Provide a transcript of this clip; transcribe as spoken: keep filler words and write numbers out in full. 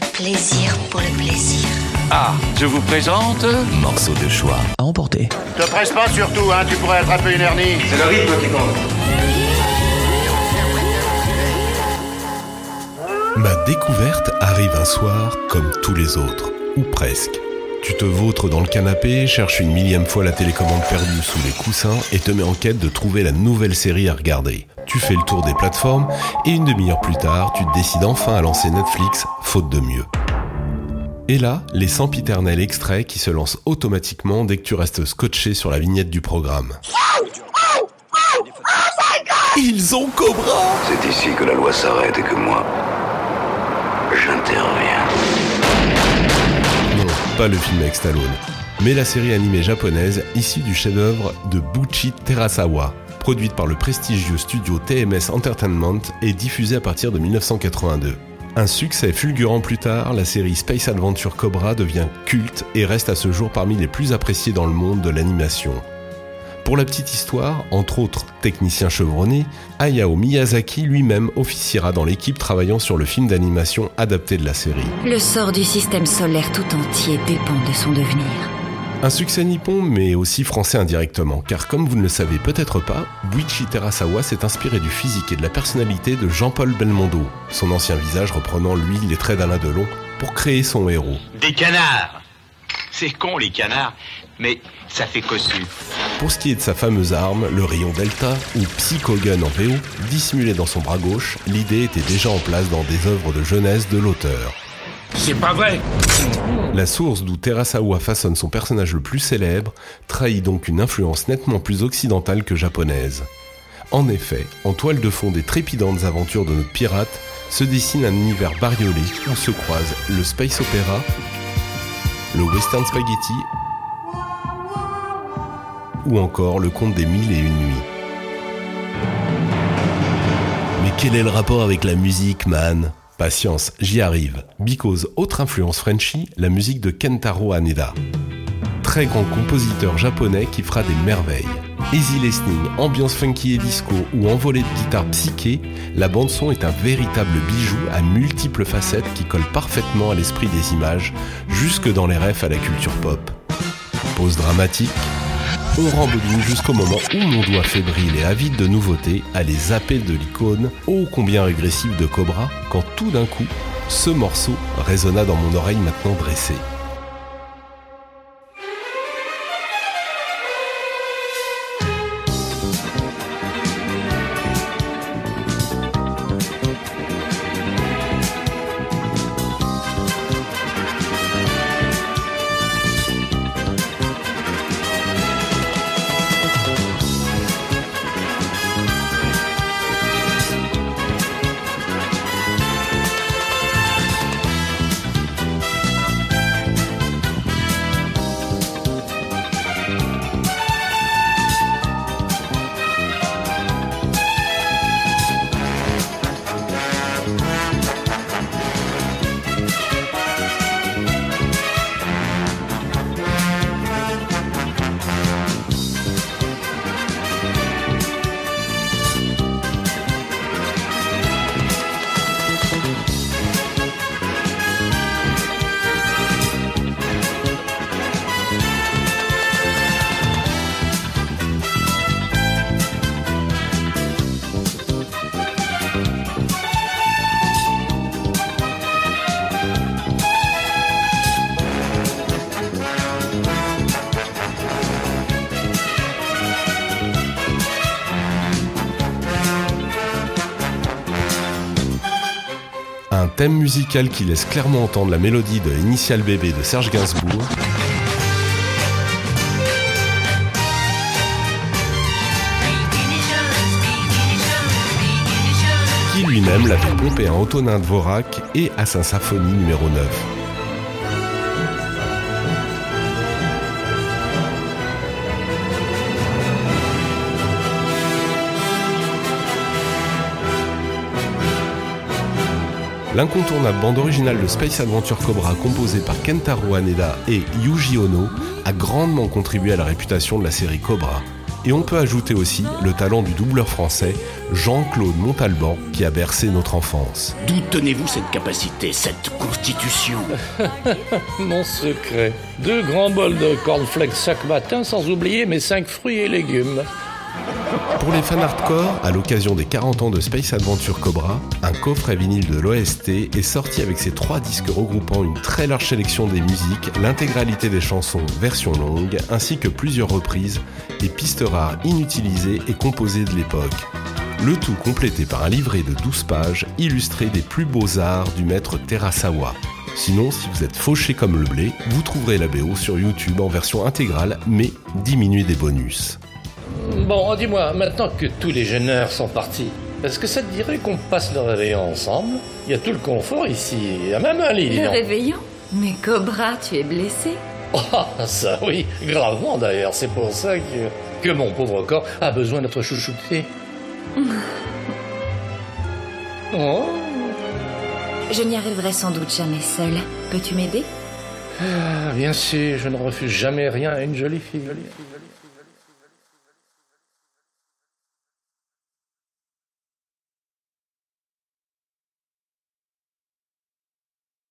Le plaisir pour le plaisir. Ah, je vous présente Morceaux de Choix à emporter. Te presse pas surtout, hein, tu pourrais attraper une hernie. C'est le rythme qui compte. Ma découverte arrive un soir comme tous les autres, ou presque. Tu te vautres dans le canapé, cherches une millième fois la télécommande perdue sous les coussins et te mets en quête de trouver la nouvelle série à regarder. Tu fais le tour des plateformes et une demi-heure plus tard, tu te décides enfin à lancer Netflix, faute de mieux. Et là, les sempiternels extraits qui se lancent automatiquement dès que tu restes scotché sur la vignette du programme. Ils ont Cobra! C'est ici que la loi s'arrête et que moi, j'interviens. Pas le film avec Stallone, mais la série animée japonaise issue du chef-d'œuvre de Buichi Terasawa, produite par le prestigieux studio T M S Entertainment et diffusée à partir de dix-neuf cent quatre-vingt-deux. Un succès fulgurant plus tard, la série Space Adventure Cobra devient culte et reste à ce jour parmi les plus appréciées dans le monde de l'animation. Pour la petite histoire, entre autres technicien chevronné, Hayao Miyazaki lui-même officiera dans l'équipe travaillant sur le film d'animation adapté de la série. Le sort du système solaire tout entier dépend de son devenir. Un succès nippon, mais aussi français indirectement, car comme vous ne le savez peut-être pas, Buichi Terasawa s'est inspiré du physique et de la personnalité de Jean-Paul Belmondo, son ancien visage reprenant lui les traits d'Alain Delon, pour créer son héros. Des canards! C'est con les canards, mais ça fait cossu. Pour ce qui est de sa fameuse arme, le rayon Delta, ou Psycho Gun en V O, dissimulé dans son bras gauche, l'idée était déjà en place dans des œuvres de jeunesse de l'auteur. C'est pas vrai! La source d'où Terasawa façonne son personnage le plus célèbre trahit donc une influence nettement plus occidentale que japonaise. En effet, en toile de fond des trépidantes aventures de notre pirate, se dessine un univers bariolé où se croisent le space opéra, le western spaghetti, ou encore le conte des mille et une nuits. Mais quel est le rapport avec la musique, man? Patience, j'y arrive. Because, autre influence Frenchie, la musique de Kentaro Haneda. Très grand compositeur japonais qui fera des merveilles. Easy listening, ambiance funky et disco ou envolée de guitare psyché, la bande-son est un véritable bijou à multiples facettes qui colle parfaitement à l'esprit des images, jusque dans les refs à la culture pop. Pause dramatique, on rembobine jusqu'au moment où mon doigt fébrile et avide de nouveautés allait zapper de l'icône ô combien régressive de Cobra quand tout d'un coup, ce morceau résonna dans mon oreille maintenant dressée. Un thème musical qui laisse clairement entendre la mélodie de Initial Bébé de Serge Gainsbourg. Qui lui-même l'avait pompé à Antonin Dvorak et à sa symphonie numéro neuf. L'incontournable bande originale de Space Adventure Cobra composée par Kentaro Haneda et Yuji Ono a grandement contribué à la réputation de la série Cobra, Et on peut ajouter aussi le talent du doubleur français Jean-Claude Montalban qui a bercé notre enfance. D'où tenez-vous cette capacité, cette constitution ? Mon secret, deux grands bols de cornflakes chaque matin, sans oublier mes cinq fruits et légumes. Pour les fans hardcore, à l'occasion des quarante ans de Space Adventure Cobra, un coffret vinyle de l'O S T est sorti avec ses trois disques regroupant une très large sélection des musiques, l'intégralité des chansons version longue, ainsi que plusieurs reprises et pistes rares inutilisées et composées de l'époque. Le tout complété par un livret de douze pages illustré des plus beaux arts du maître Terasawa. Sinon, si vous êtes fauché comme le blé, vous trouverez la B O sur YouTube en version intégrale, mais diminuée des bonus. Bon, dis-moi, maintenant que tous les jeûneurs sont partis, est-ce que ça te dirait qu'on passe le réveillon ensemble ? Il y a tout le confort ici, il y a même un lit. Le réveillon ? Mais Cobra, tu es blessé ? Ah, oh, ça oui, gravement d'ailleurs, c'est pour ça que, que mon pauvre corps a besoin d'être chouchouté. Oh. Je n'y arriverai sans doute jamais seule. Peux-tu m'aider ? Ah, bien sûr, je ne refuse jamais rien à une jolie fille. Jolie, jolie.